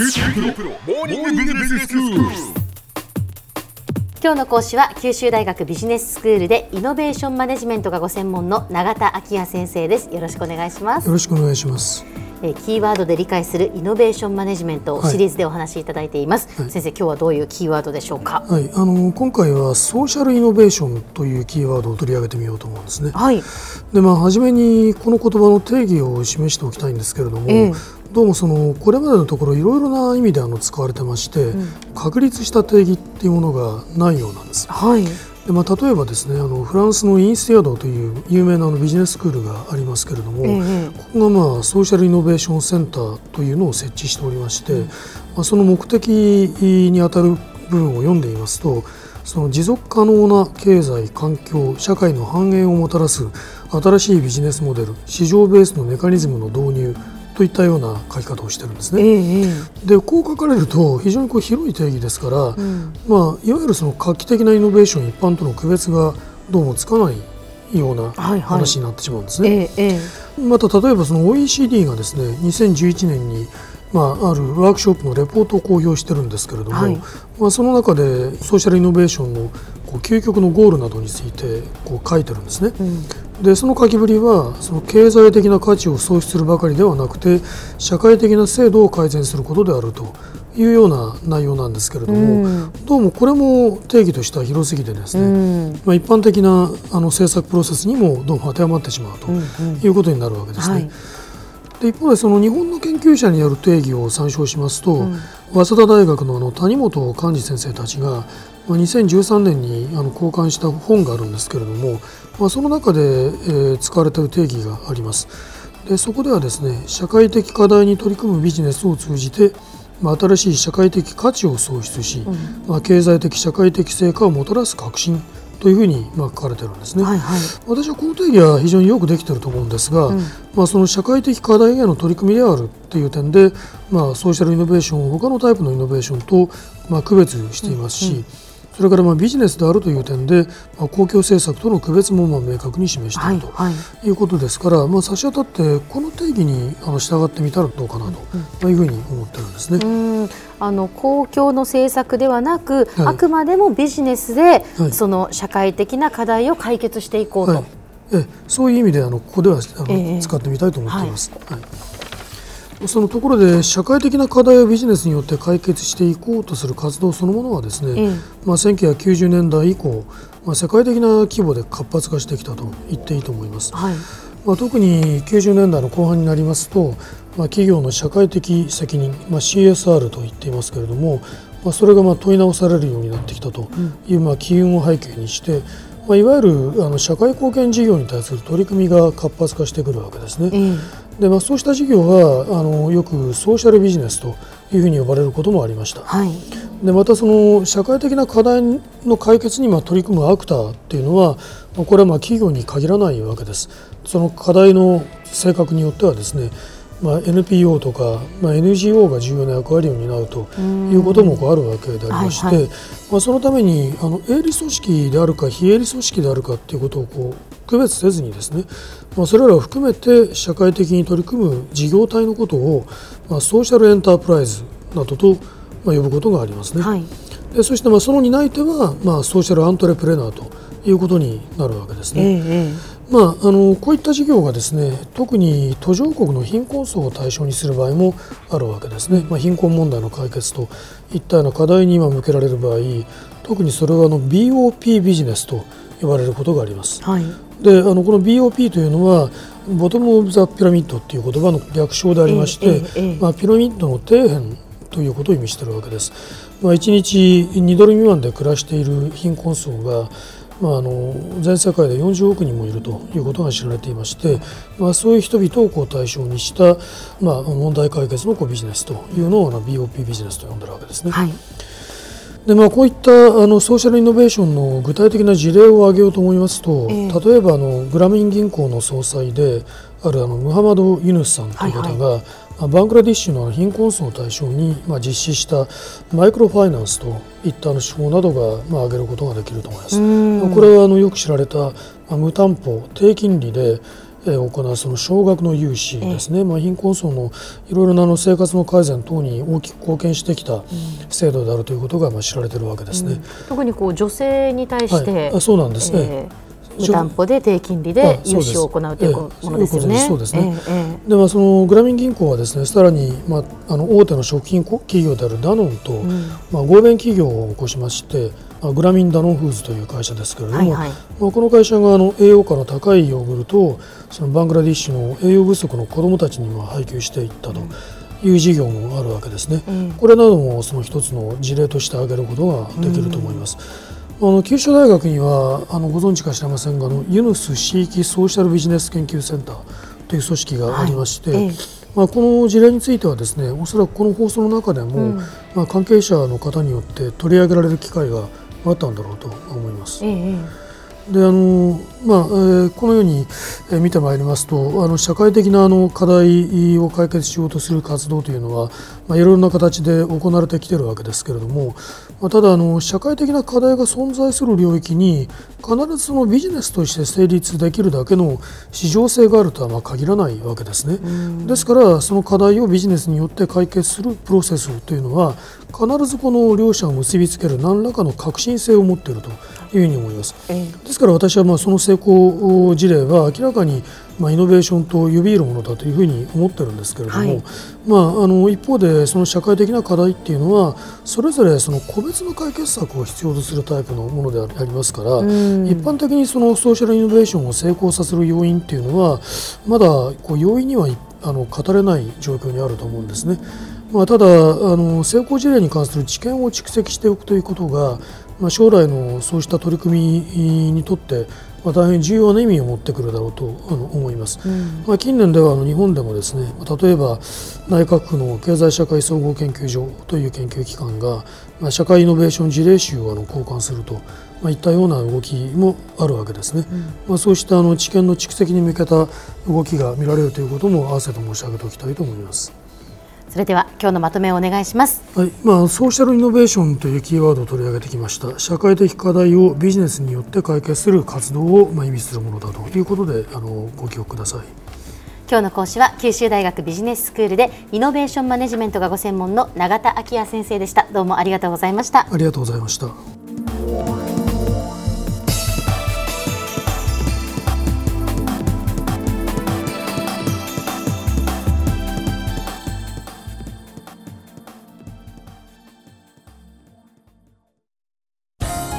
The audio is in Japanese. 今日の講師は九州大学ビジネススクールでイノベーションマネジメントがご専門の永田昭也先生です。よろしくお願いします。よろしくお願いします。キーワードで理解するイノベーションマネジメントをシリーズでお話しいただいています、はい、先生今日はどういうキーワードでしょうか。はい、今回はソーシャルイノベーションというキーワードを取り上げてみようと思うんですね。はい、で初めにこの言葉の定義を示しておきたいんですけれども、どうもこれまでのところいろいろな意味で使われてまして、確立した定義っていうものがないようなんです。はい、で例えばですねフランスのインスティアドという有名なビジネススクールがありますけれども、ここが、ソーシャルイノベーションセンターというのを設置しておりまして、その目的にあたる部分を読んでいますと、その持続可能な経済、環境、社会の繁栄をもたらす新しいビジネスモデル、市場ベースのメカニズムの導入といったような書き方をしてるんですね。でこう書かれると非常に広い定義ですから、いわゆる画期的なイノベーション一般との区別がどうもつかないような話になってしまうんですね。また例えばOECD がですね2011年に、あるワークショップのレポートを公表してるんですけれども、その中でソーシャルイノベーションの究極のゴールなどについて書いてるんですね。でその書きぶりは経済的な価値を創出するばかりではなくて社会的な制度を改善することであるというような内容なんですけれども、どうもこれも定義としては広すぎてですね、一般的な政策プロセスにもどうも当てはまってしまうということになるわけですね。で一方で日本の研究者による定義を参照しますと、早稲田大学の谷本寛治先生たちが2013年に公開した本があるんですけれども、その中で、使われている定義があります。でそこではですね社会的課題に取り組むビジネスを通じて、新しい社会的価値を創出し、経済的社会的成果をもたらす革新というふうに書かれているんですね。私はこの定義は非常によくできていると思うんですが、その社会的課題への取り組みであるという点で、ソーシャルイノベーションを他のタイプのイノベーションと、区別していますし、それからビジネスであるという点で、公共政策との区別も明確に示しているということですから、差し当たってこの定義に従ってみたらどうかなというふうに思っているんですね。公共の政策ではなく、あくまでもビジネスで、社会的な課題を解決していこうと、そういう意味でここでは使ってみたいと思っています。そのところで社会的な課題をビジネスによって解決していこうとする活動そのものはですね、1990年代以降、世界的な規模で活発化してきたと言っていいと思います。特に90年代の後半になりますと、企業の社会的責任、CSR と言っていますけれども、それが問い直されるようになってきたという機運を背景にして、いわゆる社会貢献事業に対する取り組みが活発化してくるわけですね。でそうした事業はよくソーシャルビジネスというふうに呼ばれることもありました。でまた社会的な課題の解決に取り組むアクターっていうのは、これは企業に限らないわけです。その課題の性格によってはですね、NPO とか、NGO が重要な役割を担うということもあるわけでありまして、そのために営利組織であるか非営利組織であるかっていうことを区別せずにですね、それらを含めて社会的に取り組む事業体のことを、ソーシャルエンタープライズなどと、呼ぶことがありますね。でそしてその担い手は、ソーシャルアントレプレナーということになるわけですね。こういった事業がですね、特に途上国の貧困層を対象にする場合もあるわけですね。貧困問題の解決といったような課題に向けられる場合、特にそれはBOP ビジネスと呼ばれることがあります。でこの BOP というのはボトム・オブ・ザ・ピラミッドという言葉の略称でありまして、ピラミッドの底辺ということを意味しているわけです。1日2ドル未満で暮らしている貧困層が、全世界で40億人もいるということが知られていまして、そういう人々を対象にした、問題解決のビジネスというのをBOP ビジネスと呼んでいるわけですね。でこういったソーシャルイノベーションの具体的な事例を挙げようと思いますと、例えばグラミン銀行の総裁であるムハマド・ユヌスさんという方が、バングラディッシュの貧困層を対象に、実施したマイクロファイナンスといった手法などが、挙げることができると思います。これはよく知られた無担保低金利で行うその少額の融資ですね、貧困層のいろいろな生活の改善等に大きく貢献してきた制度であるということが知られているわけですね、特に女性に対して、そうなんですね、無担保で低金利で融資を行うというものですよね。そうですね。ではそのグラミン銀行はですね、さらに大手の食品企業であるダノンと合弁企業を起こしまして、グラミンダノンフーズという会社ですけれども、この会社が栄養価の高いヨーグルトをそのバングラディッシュの栄養不足の子どもたちに配給していったという事業もあるわけですね、これなどもその一つの事例として挙げることができると思います。九州大学にはご存知か知れませんが、ユヌス地域ソーシャルビジネス研究センターという組織がありまして、この事例についてはですね、おそらくこの放送の中でも、関係者の方によって取り上げられる機会があったんだろうと思います。でこのように見てまいりますと、社会的な課題を解決しようとする活動というのは、いろいろな形で行われてきているわけですけれども、ただ社会的な課題が存在する領域に必ずそのビジネスとして成立できるだけの市場性があるとは限らないわけですね。ですからその課題をビジネスによって解決するプロセスというのは、必ずこの両者を結びつける何らかの革新性を持っているというふうに思います。ですから私はその成功事例は明らかにイノベーションと呼び得るものだというふうに思ってるんですけれども、一方でその社会的な課題っていうのはそれぞれその個別の解決策を必要とするタイプのものでありますから、一般的にそのソーシャルイノベーションを成功させる要因っていうのはまだ容易には語れない状況にあると思うんですね。ただ成功事例に関する知見を蓄積しておくということが、将来のそうした取り組みにとって大変重要な意味を持ってくるだろうと思います、近年では日本でもですね、例えば内閣府の経済社会総合研究所という研究機関が社会イノベーション事例集を交換するといったような動きもあるわけですね、そうした知見の蓄積に向けた動きが見られるということも併せて申し上げておきたいと思います。それでは今日のまとめをお願いします、ソーシャルイノベーションというキーワードを取り上げてきました。社会的課題をビジネスによって解決する活動を意味するものだということでご記憶ください。今日の講師は九州大学ビジネススクールでイノベーションマネジメントがご専門の永田昭也先生でした。どうもありがとうございました。ありがとうございました。